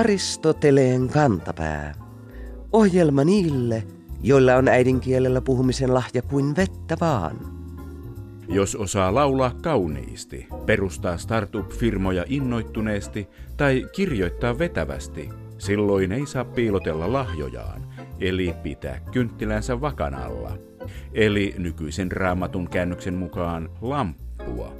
Aristoteleen kantapää. Ohjelma niille, joilla on äidinkielellä puhumisen lahja kuin vettä vaan. Jos osaa laulaa kauniisti, perustaa startup-firmoja innoittuneesti tai kirjoittaa vetävästi, silloin ei saa piilotella lahjojaan, eli pitää kynttilänsä vakan alla. Eli nykyisen Raamatun käännöksen mukaan lamppua.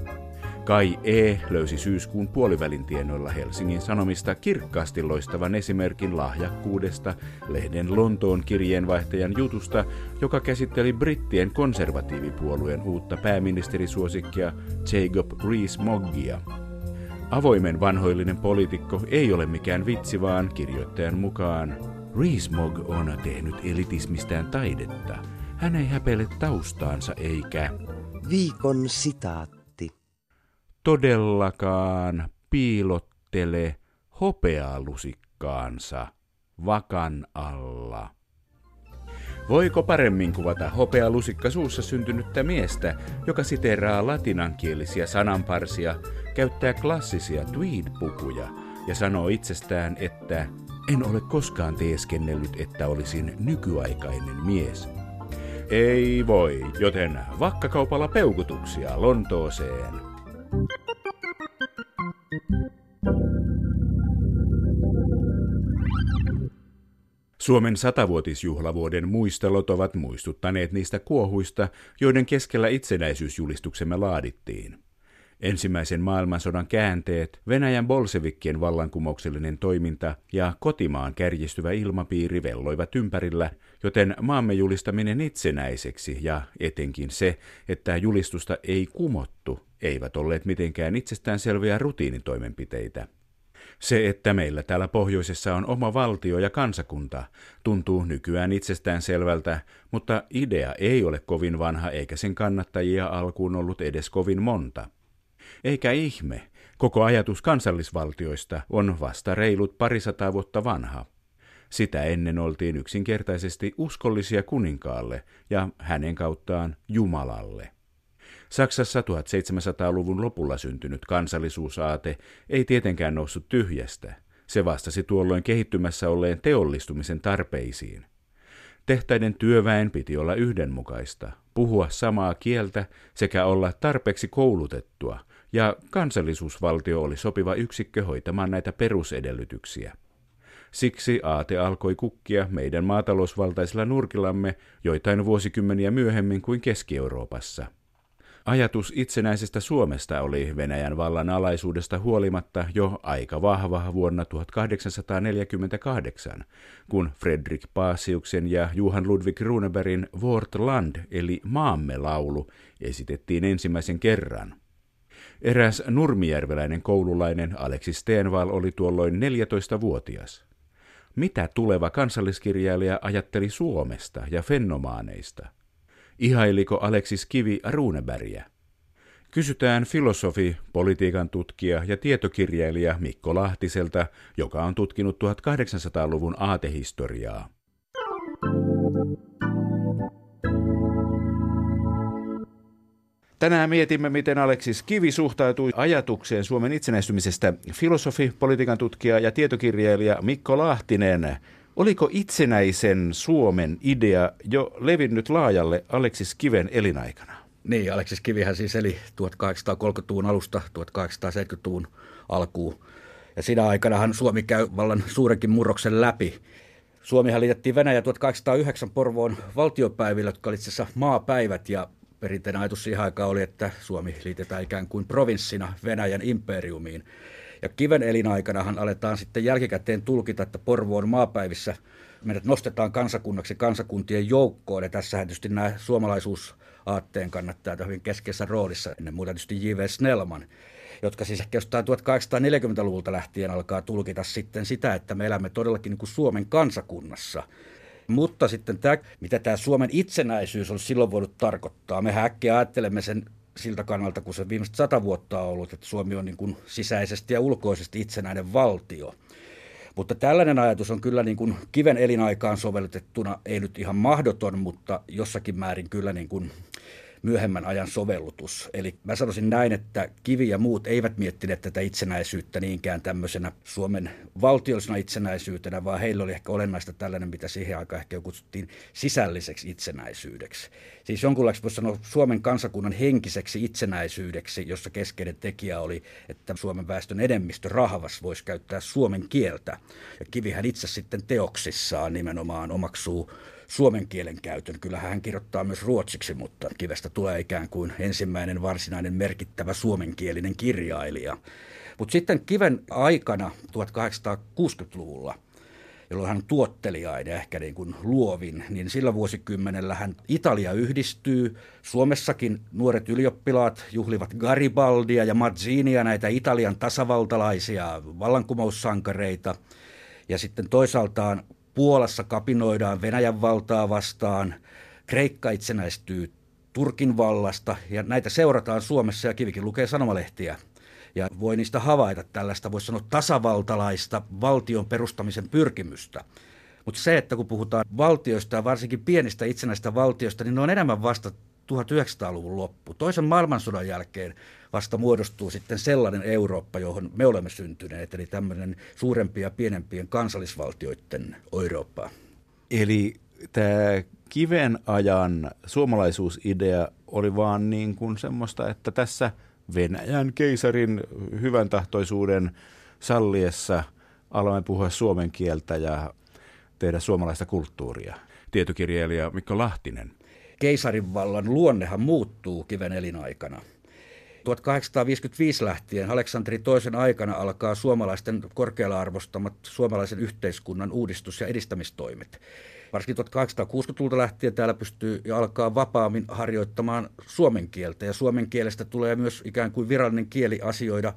Kai E. löysi syyskuun puolivälin tienoilla Helsingin Sanomista kirkkaasti loistavan esimerkin lahjakkuudesta lehden Lontoon kirjeenvaihtajan jutusta, joka käsitteli brittien konservatiivipuolueen uutta pääministerisuosikkia Jacob Rees-Moggia. Avoimen vanhoillinen poliitikko ei ole mikään vitsi, vaan kirjoittajan mukaan Rees-Mogg on tehnyt elitismistään taidetta. Hän ei häpeile taustaansa eikä viikon sitaatti. Todellakaan piilottele hopealusikkaansa vakan alla. Voiko paremmin kuvata hopealusikka suussa syntynyttä miestä, joka siteeraa latinankielisiä sananparsia, käyttää klassisia tweed-pukuja ja sanoo itsestään, että en ole koskaan teeskennellyt, että olisin nykyaikainen mies. Ei voi, joten vakkakaupalla peukutuksia Lontooseen. Suomen 100-vuotisjuhlavuoden muistelot ovat muistuttaneet niistä kuohuista, joiden keskellä itsenäisyysjulistuksemme laadittiin. Ensimmäisen maailmansodan käänteet, Venäjän bolsevikkien vallankumouksellinen toiminta ja kotimaan kärjistyvä ilmapiiri velloivat ympärillä, joten maamme julistaminen itsenäiseksi ja etenkin se, että julistusta ei kumottu, eivät olleet mitenkään itsestäänselviä rutiinitoimenpiteitä. Se, että meillä täällä pohjoisessa on oma valtio ja kansakunta, tuntuu nykyään itsestäänselvältä, mutta idea ei ole kovin vanha eikä sen kannattajia alkuun ollut edes kovin monta. Eikä ihme, koko ajatus kansallisvaltioista on vasta reilut 200 vuotta vanha. Sitä ennen oltiin yksinkertaisesti uskollisia kuninkaalle ja hänen kauttaan Jumalalle. Saksassa 1700-luvun lopulla syntynyt kansallisuusaate ei tietenkään noussut tyhjästä. Se vastasi tuolloin kehittymässä olleen teollistumisen tarpeisiin. Tehtaiden työväen piti olla yhdenmukaista, puhua samaa kieltä sekä olla tarpeeksi koulutettua, ja kansallisuusvaltio oli sopiva yksikkö hoitamaan näitä perusedellytyksiä. Siksi aate alkoi kukkia meidän maatalousvaltaisilla nurkillamme joitain vuosikymmeniä myöhemmin kuin Keski-Euroopassa. Ajatus itsenäisestä Suomesta oli Venäjän vallan alaisuudesta huolimatta jo aika vahva vuonna 1848, kun Fredrik Paasiuksen ja Johan Ludvig Runebergin Vårt land eli maamme laulu esitettiin ensimmäisen kerran. Eräs nurmijärveläinen koululainen Aleksis Stenvall oli tuolloin 14-vuotias. Mitä tuleva kansalliskirjailija ajatteli Suomesta ja fennomaaneista? Ihailiko Aleksis Kivi Runebergiä? Kysytään filosofi, politiikan tutkija ja tietokirjailija Mikko Lahtiselta, joka on tutkinut 1800-luvun aatehistoriaa. Tänään mietimme, miten Aleksis Kivi suhtautui ajatukseen Suomen itsenäistymisestä. Filosofi, politiikan tutkija ja tietokirjailija Mikko Lahtinen. Oliko itsenäisen Suomen idea jo levinnyt laajalle Aleksis Kiven elinaikana? Niin, Aleksis Kivihän siis eli 1830-luvun alusta 1870-luvun alkuun. Ja siinä aikanahan Suomi käy vallan suurenkin murroksen läpi. Suomihan liitettiin Venäjä 1809 Porvoon valtiopäivillä, jotka oli itse asiassa maapäivät. Ja perinteinen ajatus siihen aikaan oli, että Suomi liitetään ikään kuin provinssina Venäjän imperiumiin. Ja Kiven elinaikanahan aletaan sitten jälkikäteen tulkita, että Porvoon maapäivissä meidät nostetaan kansakunnaksi kansakuntien joukkoon. Ja tässähän tietysti nämä suomalaisuusaatteen kannattajat hyvin keskeisessä roolissa, ennen muuta tietysti J.V. Snellman, jotka siis ehkä jostain 1840-luvulta lähtien alkaa tulkita sitten sitä, että me elämme todellakin niin kuin Suomen kansakunnassa. Mutta sitten tämä, mitä tämä Suomen itsenäisyys on silloin voinut tarkoittaa, me äkkiä ajattelemme sen siltä kannalta, kun se viimeiset 100 vuotta on ollut, että Suomi on niin kuin sisäisesti ja ulkoisesti itsenäinen valtio. Mutta tällainen ajatus on kyllä niin kuin Kiven elinaikaan sovellettuna ei nyt ihan mahdoton, mutta jossakin määrin kyllä niin kuin myöhemmän ajan sovellutus. Eli mä sanoisin näin, että Kivi ja muut eivät miettineet tätä itsenäisyyttä niinkään tämmöisenä Suomen valtiollisena itsenäisyytenä, vaan heillä oli ehkä olennaista tällainen, mitä siihen aikaan ehkä jo kutsuttiin sisälliseksi itsenäisyydeksi. Siis jonkunlaiseksi voisi sanoa Suomen kansakunnan henkiseksi itsenäisyydeksi, jossa keskeinen tekijä oli, että Suomen väestön enemmistö rahvas voisi käyttää suomen kieltä. Ja Kivihän itse sitten teoksissaan nimenomaan omaksuu suomen kielen käytön. Kyllähän hän kirjoittaa myös ruotsiksi, mutta Kivestä tulee ikään kuin ensimmäinen varsinainen merkittävä suomenkielinen kirjailija. Mutta sitten Kiven aikana 1860-luvulla, jolloin hän tuotteli aina ehkä niin kuin luovin, niin sillä vuosikymmenellä hän Italia yhdistyy. Suomessakin nuoret ylioppilaat juhlivat Garibaldia ja Mazzinia, näitä Italian tasavaltalaisia vallankumoussankareita. Ja sitten toisaaltaan Puolassa kapinoidaan Venäjän valtaa vastaan, Kreikka itsenäistyy Turkin vallasta ja näitä seurataan Suomessa ja Kivikin lukee sanomalehtiä. Ja voi niistä havaita tällaista, voisi sanoa tasavaltalaista valtion perustamisen pyrkimystä. Mutta se, että kun puhutaan valtioista ja varsinkin pienistä itsenäistä valtioista, niin ne on enemmän vasta 1900-luvun loppu. Toisen maailmansodan jälkeen vasta muodostuu sitten sellainen Eurooppa, johon me olemme syntyneet, eli tämmöinen suurempien ja pienempien kansallisvaltioiden Eurooppaa. Eli tämä Kiven ajan suomalaisuusidea oli vaan niin kuin semmoista, että tässä Venäjän keisarin hyvän tahtoisuuden salliessa aloimme puhua suomen kieltä ja tehdä suomalaista kulttuuria. Tietokirjailija Mikko Lahtinen. Keisarinvallan luonnehan muuttuu Kiven elinaikana. 1855 lähtien Aleksanteri II aikana alkaa suomalaisten korkealla arvostamat suomalaisen yhteiskunnan uudistus- ja edistämistoimet. Varsinkin 1860-luvulta lähtien täällä pystyy ja alkaa vapaammin harjoittamaan suomen kieltä ja suomen kielestä tulee myös ikään kuin virallinen kieli asioida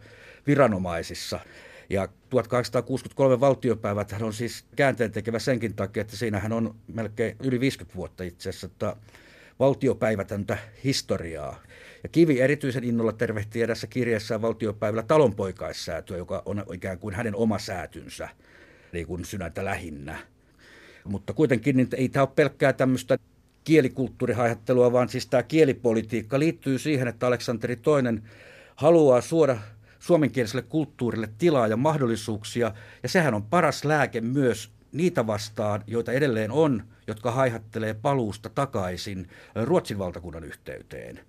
viranomaisissa. Ja 1863 valtiopäivät on siis käänteentekevä senkin takia, että siinähän on melkein yli 50 vuotta itse asiassa valtiopäivätöntä historiaa. Ja Kivi erityisen innolla tervehtii edessä kirjassaan valtiopäivillä talonpoikaissäätöä, joka on ikään kuin hänen oma säätynsä, niin kuin sydäntä lähinnä. Mutta kuitenkin niin ei tämä ole pelkkää tämmöistä kielikulttuurihaihdattelua, vaan siis tämä kielipolitiikka liittyy siihen, että Aleksanteri II haluaa suoda suomenkieliselle kulttuurille tilaa ja mahdollisuuksia, ja sehän on paras lääke myös niitä vastaan, joita edelleen on, jotka haihattelee paluusta takaisin Ruotsin valtakunnan yhteyteen.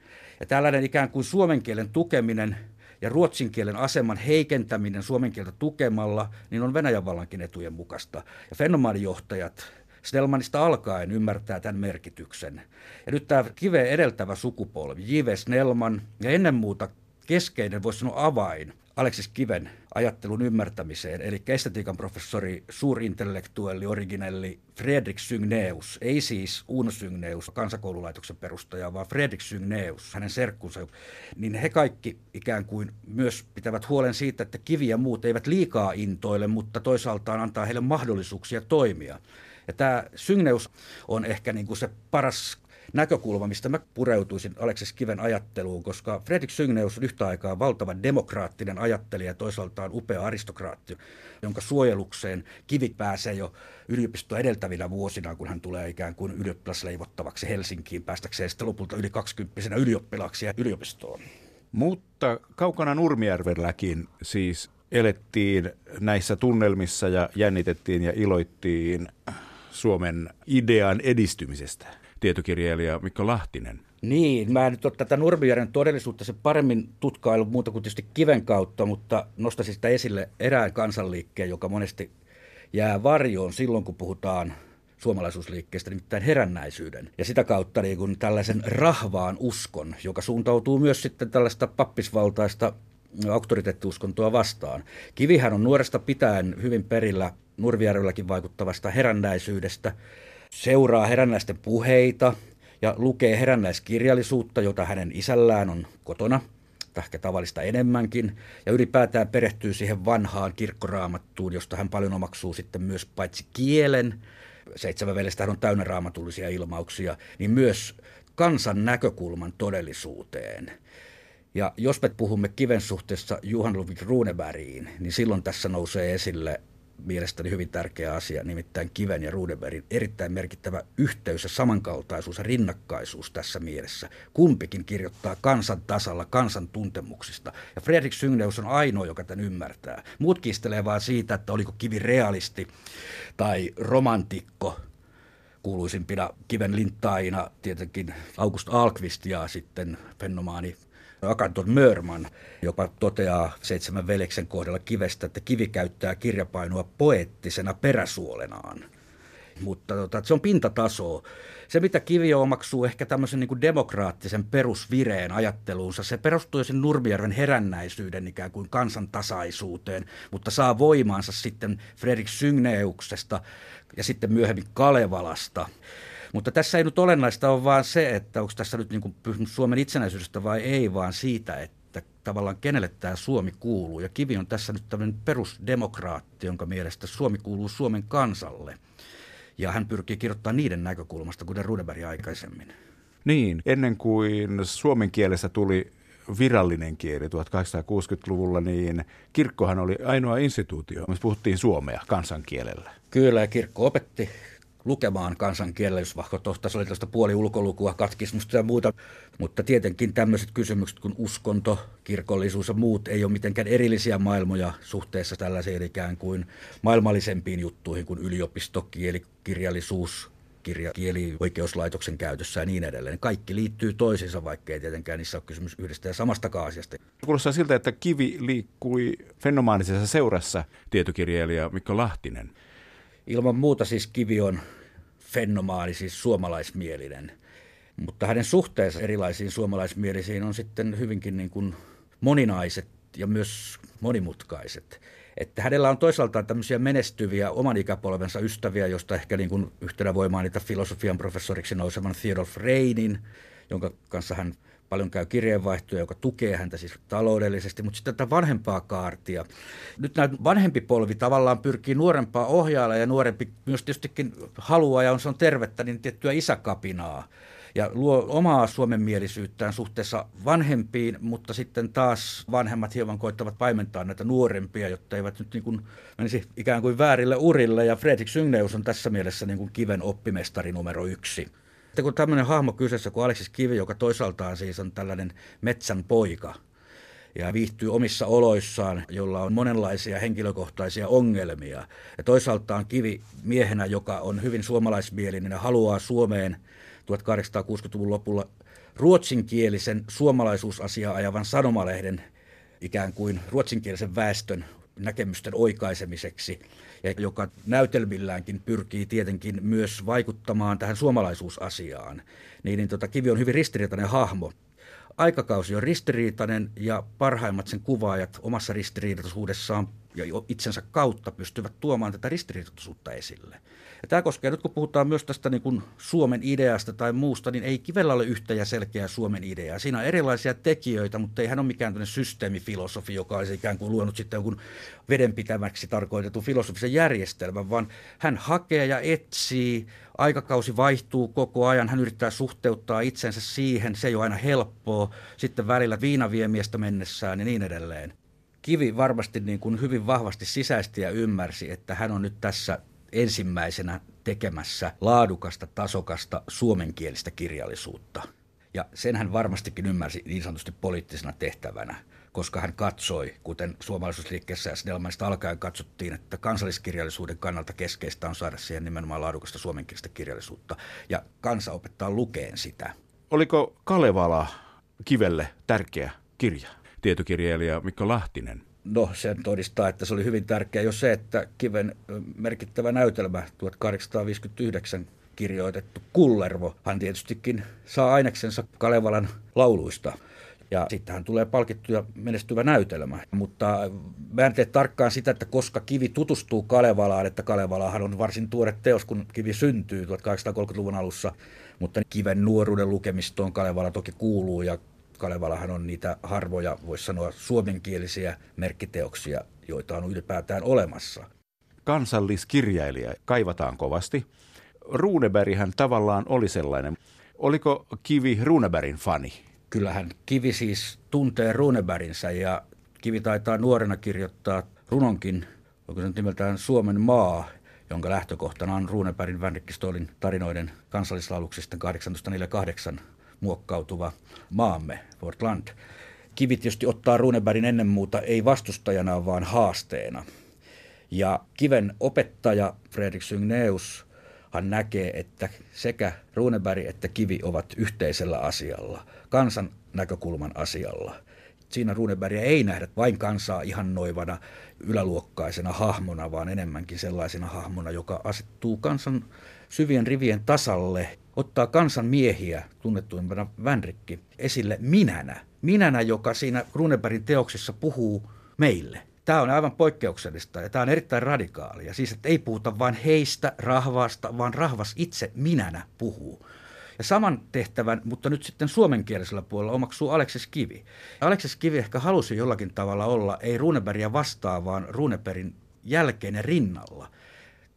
Ja tällainen ikään kuin suomen kielen tukeminen ja ruotsin kielen aseman heikentäminen suomen kieltä tukemalla, niin on Venäjän vallankin etujen mukaista. Ja fennomaanijohtajat Snellmanista alkaen ymmärtää tämän merkityksen. Ja nyt tämä Kiveä edeltävä sukupolvi, J.V. Snellman ja ennen muuta keskeinen, voisi sanoa avain, Aleksis Kiven ajattelun ymmärtämiseen, eli estetiikan professori, suurintellektuelli, originelli Fredrik Cygnaeus, ei siis Uno Cygnaeus, kansakoululaitoksen perustaja, vaan Fredrik Cygnaeus, hänen serkkunsa, niin he kaikki ikään kuin myös pitävät huolen siitä, että Kivi ja muut eivät liikaa intoile, mutta toisaaltaan antaa heille mahdollisuuksia toimia. Ja tämä Cygnaeus on ehkä niin kuin se paras näkökulma, mistä mä pureutuisin Aleksis Kiven ajatteluun, koska Fredrik Cygnaeus on yhtä aikaa valtavan demokraattinen ajattelija ja toisaaltaan upea aristokraatti, jonka suojelukseen Kivi pääsee jo yliopistoa edeltävinä vuosina, kun hän tulee ikään kuin ylioppilasleivottavaksi Helsinkiin, päästäkseen sitten lopulta yli 20-vuotiaana ylioppilaaksi ja yliopistoon. Mutta kaukana Nurmijärvelläkin siis elettiin näissä tunnelmissa ja jännitettiin ja iloittiin Suomen idean edistymisestä. Tietokirjailija Mikko Lahtinen. Niin, mä en nyt ole tätä Nurmijärven todellisuutta se paremmin tutkailu muuta kuin tietysti Kiven kautta, mutta nostaisin sitä esille erään kansanliikkeen, joka monesti jää varjoon silloin, kun puhutaan suomalaisuusliikkeestä, nimittäin herännäisyyden. Ja sitä kautta niin kuin tällaisen rahvaan uskon, joka suuntautuu myös sitten tällaista pappisvaltaista auktoriteettiuskontoa vastaan. Kivihän on nuoresta pitäen hyvin perillä Nurmijärvelläkin vaikuttavasta herännäisyydestä, seuraa herännäisten puheita ja lukee herännäiskirjallisuutta, jota hänen isällään on kotona, ehkä tavallista enemmänkin, ja ylipäätään perehtyy siihen vanhaan kirkkoraamattuun, josta hän paljon omaksuu sitten myös paitsi kielen, 7 velestä on täynnä raamatullisia ilmauksia, niin myös kansan näkökulman todellisuuteen. Ja jos me puhumme Kiven suhteessa Johan Ludvig Runebergiin, niin silloin tässä nousee esille mielestäni hyvin tärkeä asia, nimittäin Kiven ja Runebergin erittäin merkittävä yhteys ja samankaltaisuus ja rinnakkaisuus tässä mielessä. Kumpikin kirjoittaa kansan tasalla, kansan tuntemuksista. Ja Fredrik Cygnaeus on ainoa, joka tämän ymmärtää. Muut kiistelee vaan siitä, että oliko Kivi realisti tai romantikko. Kuuluisimpina Kiven linttaina tietenkin August Ahlqvist ja sitten fennomaani Akanton Möörmän, joka toteaa 7 veleksen kohdalla Kivestä, että Kivi käyttää kirjapainoa poeettisena peräsuolenaan. Mutta se on pintatasoa. Se, mitä Kivi omaksuu ehkä tämmöisen niin kuin demokraattisen perusvireen ajatteluunsa, se perustuu sen Nurmijärven herännäisyyden ikään kuin kansantasaisuuteen, mutta saa voimaansa sitten Fredrik Cygnaeuksesta ja sitten myöhemmin Kalevalasta. Mutta tässä ei nyt olennaista ole vaan se, että onko tässä nyt niin kuin Suomen itsenäisyydestä vai ei, vaan siitä, että tavallaan kenelle tämä Suomi kuuluu. Ja Kivi on tässä nyt tämmöinen perusdemokraatti, jonka mielestä Suomi kuuluu Suomen kansalle. Ja hän pyrkii kirjoittamaan niiden näkökulmasta, kuten Runeberg aikaisemmin. Niin, ennen kuin suomen kielestä tuli virallinen kieli 1860-luvulla, niin kirkkohan oli ainoa instituutio, missä puhuttiin suomea kansankielellä. Kyllä, kirkko opetti lukemaan kansankielellä, jos vaikka tuossa oli tällaista puoliulkolukua, katkismusta ja muuta. Mutta tietenkin tämmöiset kysymykset kuin uskonto, kirkollisuus ja muut ei ole mitenkään erillisiä maailmoja suhteessa tällaisiin ikään kuin maailmallisempiin juttuihin kuin yliopistokieli, kirjallisuus, kirjakieli, oikeuslaitoksen käytössä ja niin edelleen. Kaikki liittyy toisiinsa, vaikka ei tietenkään niissä ole kysymys yhdestä ja samastakaan asiasta. Kuulostaa siltä, että Kivi liikkui fennomaanisessa seurassa, tietokirjailija Mikko Lahtinen. Ilman muuta siis Kivi on fennomaani, siis suomalaismielinen, mutta hänen suhteensa erilaisiin suomalaismielisiin on sitten hyvinkin niin kuin moninaiset ja myös monimutkaiset. Että hänellä on toisaalta tämmöisiä menestyviä oman ikäpolvensa ystäviä, josta ehkä niin kuin yhtenä voi mainita filosofian professoriksi nousevan Thiodolf Reinin, jonka kanssa hän paljon käy kirjeenvaihtoja, joka tukee häntä siis taloudellisesti, mutta sitten tätä vanhempaa kaartia. Nyt nämä vanhempi polvi tavallaan pyrkii nuorempaa ohjailla ja nuorempi myös tietystikin haluaa ja on se on tervettä, niin tiettyä isäkapinaa ja luo omaa suomenmielisyyttään suhteessa vanhempiin, mutta sitten taas vanhemmat hieman koittavat paimentaa näitä nuorempia, jotta eivät nyt niin kuin menisi ikään kuin väärille urille ja Fredrik Cygnaeus on tässä mielessä niin kuin Kiven oppimestari numero 1. Sitten kun tämmöinen hahmo kyseessä kuin Aleksis Kivi, joka toisaaltaan siis on tällainen metsän poika ja viihtyy omissa oloissaan, jolla on monenlaisia henkilökohtaisia ongelmia. Ja toisaaltaan Kivi miehenä, joka on hyvin suomalaismielinen ja haluaa Suomeen 1860-luvun lopulla ruotsinkielisen suomalaisuusasiaa ajavan sanomalehden ikään kuin ruotsinkielisen väestön näkemysten oikaisemiseksi, ja joka näytelmilläänkin pyrkii tietenkin myös vaikuttamaan tähän suomalaisuusasiaan, niin Kivi on hyvin ristiriitainen hahmo. Aikakausi on ristiriitainen ja parhaimmat sen kuvaajat omassa ristiriitaisuudessaan ja itsensä kautta pystyvät tuomaan tätä ristiriitaisuutta esille. Ja tämä koskee nyt, kun puhutaan myös tästä niin kuin Suomen ideasta tai muusta, niin ei Kivellä ole yhtä ja selkeää Suomen ideaa. Siinä on erilaisia tekijöitä, mutta ei hän ole mikään tämmöinen systeemifilosofi, joka olisi ikään kuin luonut sitten jonkun vedenpitämäksi tarkoitetun filosofisen järjestelmän, vaan hän hakee ja etsii. Aikakausi vaihtuu koko ajan, hän yrittää suhteuttaa itsensä siihen, se ei ole aina helppoa, sitten välillä viina vie miestä mennessään ja niin edelleen. Kivi varmasti niin kuin hyvin vahvasti sisäisti ja ymmärsi, että hän on nyt tässä ensimmäisenä tekemässä laadukasta, tasokasta suomenkielistä kirjallisuutta. Ja sen hän varmastikin ymmärsi niin sanotusti poliittisena tehtävänä, koska hän katsoi, kuten suomalaisuusliikkeessä ja Snellmanista alkaen katsottiin, että kansalliskirjallisuuden kannalta keskeistä on saada siihen nimenomaan laadukasta suomenkielistä kirjallisuutta ja kansa opettaa lukeen sitä. Oliko Kalevala Kivelle tärkeä kirja? Tietokirjailija Mikko Lahtinen. No, sen todistaa, että se oli hyvin tärkeä jo se, että Kiven merkittävä näytelmä 1859 kirjoitettu Kullervo, hän tietystikin saa aineksensa Kalevalan lauluista. Ja sitten hän tulee palkittu ja menestyvä näytelmä. Mutta mä en tee tarkkaan sitä, että koska Kivi tutustuu Kalevalaan, että Kalevalahan on varsin tuore teos, kun Kivi syntyy 1830-luvun alussa. Mutta Kiven nuoruuden lukemistoon Kalevala toki kuuluu ja Kalevalahan on niitä harvoja, voisi sanoa, suomenkielisiä merkkiteoksia, joita on ylipäätään olemassa. Kansalliskirjailija kaivataan kovasti. Runeberghän tavallaan oli sellainen. Oliko Kivi Runebergin fani? Kyllähän Kivi siis tuntee Runeberginsä ja Kivi taitaa nuorena kirjoittaa runonkin onko se nyt nimeltään Suomen maa, jonka lähtökohtana on Runebergin Vänrikkistolin tarinoiden kansallislauluksista 1848 muokkautuva maamme, Vårt land. Kivi tietysti ottaa Runebergin ennen muuta ei vastustajana, vaan haasteena. Ja Kiven opettaja Fredrik Cygnaeus hän näkee, että sekä Runeberg että Kivi ovat yhteisellä asialla, kansan näkökulman asialla. Siinä Runebergia ei nähdä vain kansaa ihannoivana yläluokkaisena hahmona, vaan enemmänkin sellaisena hahmona, joka asettuu kansan syvien rivien tasalle, ottaa kansan miehiä, tunnettuimpana Vänrikki, esille minänä, joka siinä Runebergin teoksessa puhuu meille. Tämä on aivan poikkeuksellista ja tämä on erittäin radikaalia. Siis, että ei puhuta vain heistä, rahvaasta, vaan rahvas itse minänä puhuu. Ja saman tehtävän, mutta nyt sitten suomenkielisellä puolella omaksuu Aleksis Kivi. Aleksis Kivi ehkä halusi jollakin tavalla olla, ei Runebergia vastaan, vaan Runebergin jälkeinen rinnalla.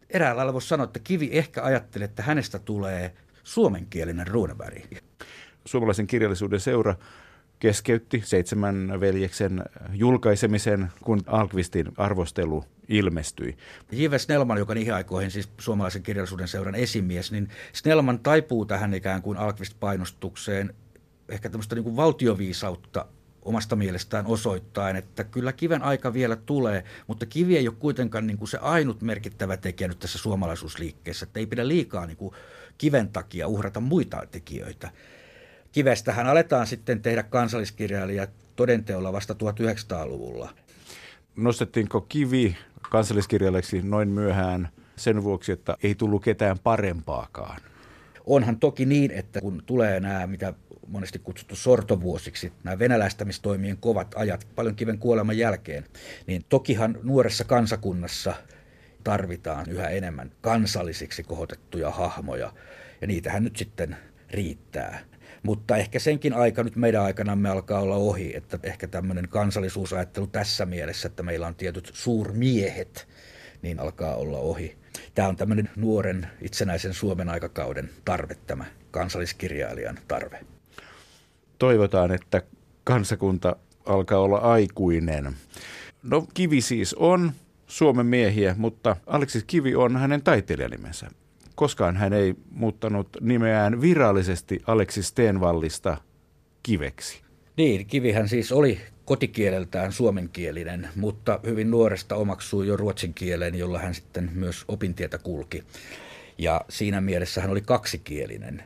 Eräällä lailla voisi sanoa, että Kivi ehkä ajatteli, että hänestä tulee suomenkielinen Runeberg. Suomalaisen kirjallisuuden seura keskeytti 7 veljeksen julkaisemisen, kun Ahlqvistin arvostelu ilmestyi. J.V. Snellman, joka niihin aikoihin siis suomalaisen kirjallisuuden seuran esimies, niin Snellman taipuu tähän ikään kuin Ahlqvist-painostukseen ehkä tämmöistä niin kuin valtioviisautta omasta mielestään osoittain, että kyllä Kiven aika vielä tulee, mutta Kivi ei ole kuitenkaan niin kuin se ainut merkittävä tekijä nyt tässä suomalaisuusliikkeessä, että ei pidä liikaa niin kuin Kiven takia uhrata muita tekijöitä. Kivestähän aletaan sitten tehdä kansalliskirjailija todenteolla vasta 1900-luvulla. Nostettiinko Kivi kansalliskirjailijaksi noin myöhään sen vuoksi, että ei tullut ketään parempaakaan? Onhan toki niin, että kun tulee nämä, mitä monesti kutsuttu sortovuosiksi, nämä venäläistämistoimien kovat ajat paljon Kiven kuoleman jälkeen, niin tokihan nuoressa kansakunnassa tarvitaan yhä enemmän kansallisiksi kohotettuja hahmoja, ja niitähän nyt sitten riittää. Mutta ehkä senkin aika nyt meidän aikanamme alkaa olla ohi, että ehkä tämmöinen kansallisuusajattelu tässä mielessä, että meillä on tietyt suurmiehet, niin alkaa olla ohi. Tämä on tämmöinen nuoren itsenäisen Suomen aikakauden tarve, tämä kansalliskirjailijan tarve. Toivotaan, että kansakunta alkaa olla aikuinen. No Kivi siis on Suomen miehiä, mutta Aleksis Kivi on hänen taiteilijanimensä. Koskaan hän ei muuttanut nimeään virallisesti Aleksis Stenvallista Kiveksi. Niin, Kivihän siis oli kotikieleltään suomenkielinen, mutta hyvin nuoresta omaksui jo ruotsin kielen, jolla hän sitten myös opintietä kulki. Ja siinä mielessä hän oli kaksikielinen.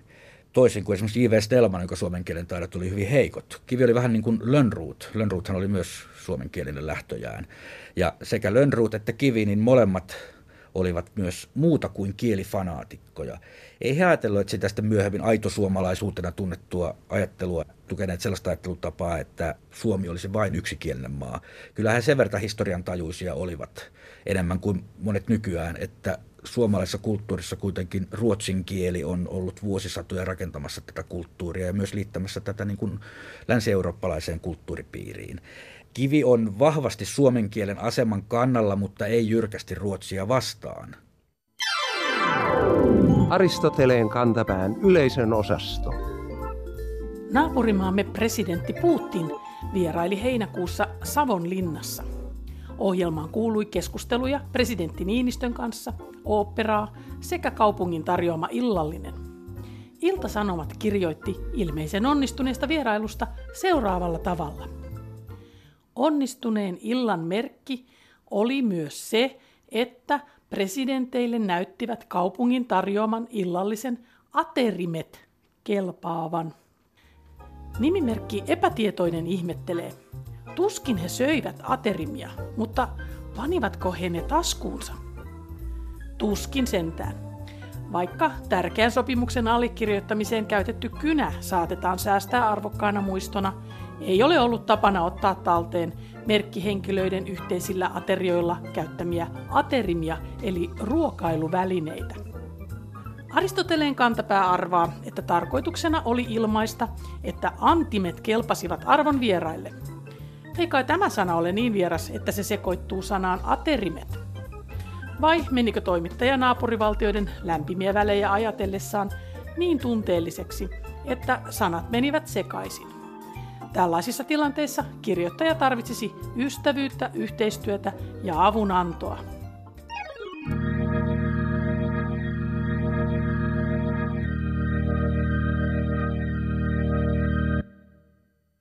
Toisin kuin esimerkiksi J.V. Snellman, jonka suomen kielen taidot oli hyvin heikot. Kivi oli vähän niin kuin Lönnrot. Lönnrothan oli myös suomenkielinen lähtöjään. Ja sekä Lönnrot että Kivi, niin molemmat olivat myös muuta kuin kielifanaatikkoja. Ei he ajatelleet sitä sitten myöhemmin aitosuomalaisuutena tunnettua ajattelua, tukeneet sellaista ajattelutapaa, että Suomi olisi vain yksikielinen maa. Kyllähän sen verran historian tajuisia olivat enemmän kuin monet nykyään, että suomalaisessa kulttuurissa kuitenkin ruotsin kieli on ollut vuosisatoja rakentamassa tätä kulttuuria ja myös liittämässä tätä niin kuin länsi-eurooppalaiseen kulttuuripiiriin. Kivi on vahvasti suomen kielen aseman kannalla, mutta ei jyrkästi ruotsia vastaan. Aristoteleen kantapään yleisön osasto. Naapurimaamme presidentti Putin vieraili heinäkuussa Savonlinnassa. Ohjelmaan kuului keskusteluja presidentti Niinistön kanssa, oopperaa sekä kaupungin tarjoama illallinen. Ilta-Sanomat kirjoitti ilmeisen onnistuneesta vierailusta seuraavalla tavalla. Onnistuneen illan merkki oli myös se, että presidenteille näyttivät kaupungin tarjoaman illallisen aterimet kelpaavan. Nimimerkki Epätietoinen ihmettelee. Tuskin he söivät aterimia, mutta panivatko he ne taskuunsa? Tuskin sentään. Vaikka tärkeän sopimuksen allekirjoittamiseen käytetty kynä saatetaan säästää arvokkaana muistona, ei ole ollut tapana ottaa talteen merkkihenkilöiden yhteisillä aterioilla käyttämiä aterimia eli ruokailuvälineitä. Aristoteleen kantapää arvaa, että tarkoituksena oli ilmaista, että antimet kelpasivat arvon vieraille. Eikä tämä sana ole niin vieras, että se sekoittuu sanaan aterimet. Vai menikö toimittaja naapurivaltioiden lämpimiä välejä ajatellessaan niin tunteelliseksi, että sanat menivät sekaisin? Tällaisissa tilanteissa kirjoittaja tarvitsisi ystävyyttä, yhteistyötä ja avunantoa.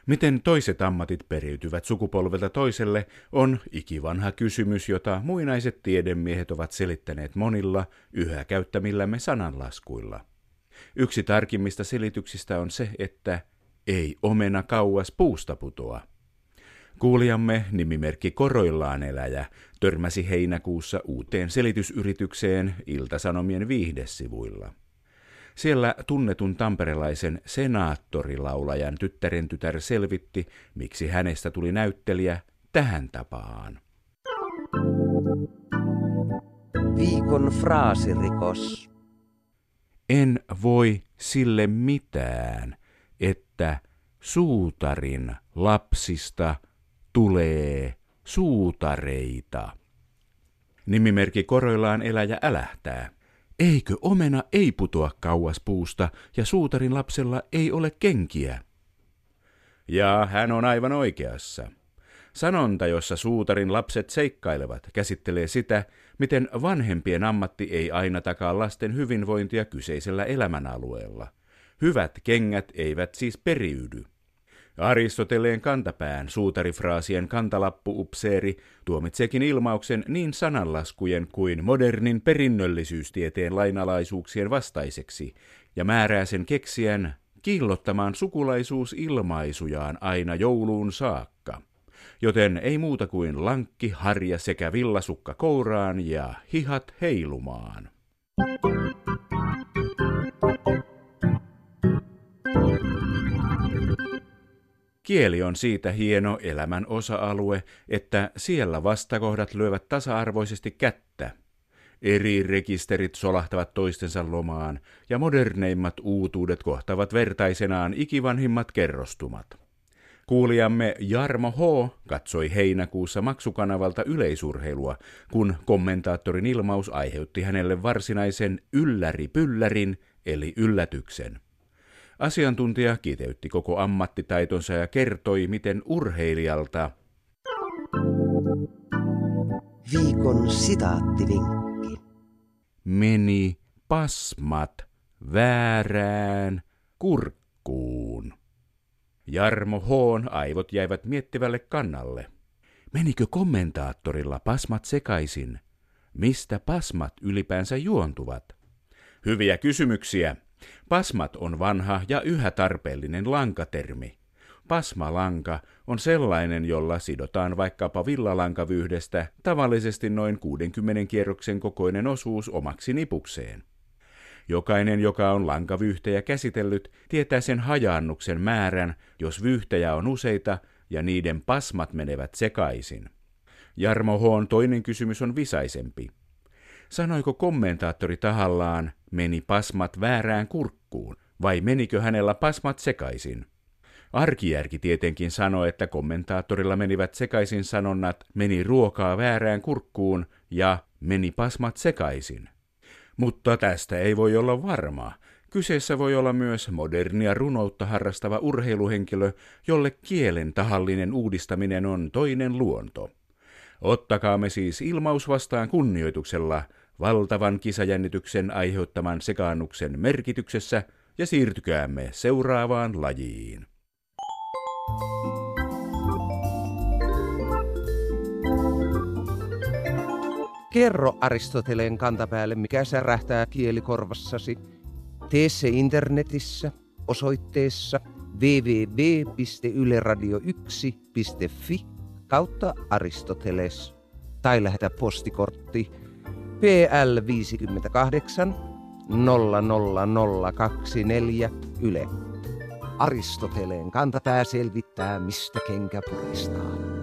Miten toiset ammatit periytyvät sukupolvelta toiselle on ikivanha kysymys, jota muinaiset tiedemiehet ovat selittäneet monilla yhä käyttämillämme sananlaskuilla. Yksi tarkimmista selityksistä on se, että ei omena kauas puusta putoa. Kuulijamme nimimerkki Koroillaan eläjä törmäsi heinäkuussa uuteen selitysyritykseen Ilta-Sanomien viihdesivuilla. Siellä tunnetun tamperelaisen senaattorilaulajan tyttären tytär selvitti, miksi hänestä tuli näyttelijä tähän tapaan. Viikon fraasirikos. En voi sille mitään, että suutarin lapsista tulee suutareita. Nimimerkki Koroillaan eläjä älähtää. Eikö omena ei putoa kauas puusta ja suutarin lapsella ei ole kenkiä? Ja hän on aivan oikeassa. Sanonta, jossa suutarin lapset seikkailevat, käsittelee sitä, miten vanhempien ammatti ei aina takaa lasten hyvinvointia kyseisellä elämänalueella. Hyvät kengät eivät siis periydy. Aristoteleen kantapään suutarifraasien kantalappu-upseeri tuomitseekin ilmauksen niin sananlaskujen kuin modernin perinnöllisyystieteen lainalaisuuksien vastaiseksi ja määrää sen keksijän kiillottamaan sukulaisuusilmaisujaan aina jouluun saakka. Joten ei muuta kuin lankki, harja sekä villasukka kouraan ja hihat heilumaan. Kieli on siitä hieno elämän osa-alue, että siellä vastakohdat lyövät tasa-arvoisesti kättä. Eri rekisterit solahtavat toistensa lomaan ja moderneimmat uutuudet kohtavat vertaisenaan ikivanhimmat kerrostumat. Kuulijamme Jarmo H. katsoi heinäkuussa maksukanavalta yleisurheilua, kun kommentaattorin ilmaus aiheutti hänelle varsinaisen ylläripyllärin eli yllätyksen. Asiantuntija kiteytti koko ammattitaitonsa ja kertoi, miten urheilijalta viikon sitaattivinkki meni pasmat väärään kurkkuun. Jarmo H:n aivot jäivät miettivälle kannalle. Menikö kommentaattorilla pasmat sekaisin? Mistä pasmat ylipäänsä juontuvat? Hyviä kysymyksiä. Pasmat on vanha ja yhä tarpeellinen lankatermi. Pasmalanka on sellainen, jolla sidotaan vaikkapa villalankavyhdestä tavallisesti noin 60 kierroksen kokoinen osuus omaksi nipukseen. Jokainen, joka on lankavyhtejä käsitellyt, tietää sen hajaannuksen määrän, jos vyhtejä on useita ja niiden pasmat menevät sekaisin. Jarmo H:n toinen kysymys on visaisempi. Sanoiko kommentaattori tahallaan, meni pasmat väärään kurkkuun, vai menikö hänellä pasmat sekaisin? Arkijärki tietenkin sanoi, että kommentaattorilla menivät sekaisin sanonnat, meni ruokaa väärään kurkkuun ja meni pasmat sekaisin. Mutta tästä ei voi olla varmaa. Kyseessä voi olla myös modernia runoutta harrastava urheiluhenkilö, jolle kielen tahallinen uudistaminen on toinen luonto. Ottakaamme siis ilmaus vastaan kunnioituksella valtavan kisajännityksen aiheuttaman sekaannuksen merkityksessä ja siirtykäämme seuraavaan lajiin. Kerro Aristoteleen kantapäälle, mikä särähtää kielikorvassasi. Tee se internetissä osoitteessa www.yleradio1.fi/Aristoteles tai lähetä postikortti PL 58 00024 Yle. Aristoteleen kantapää selvittää, mistä kenkä puristaa.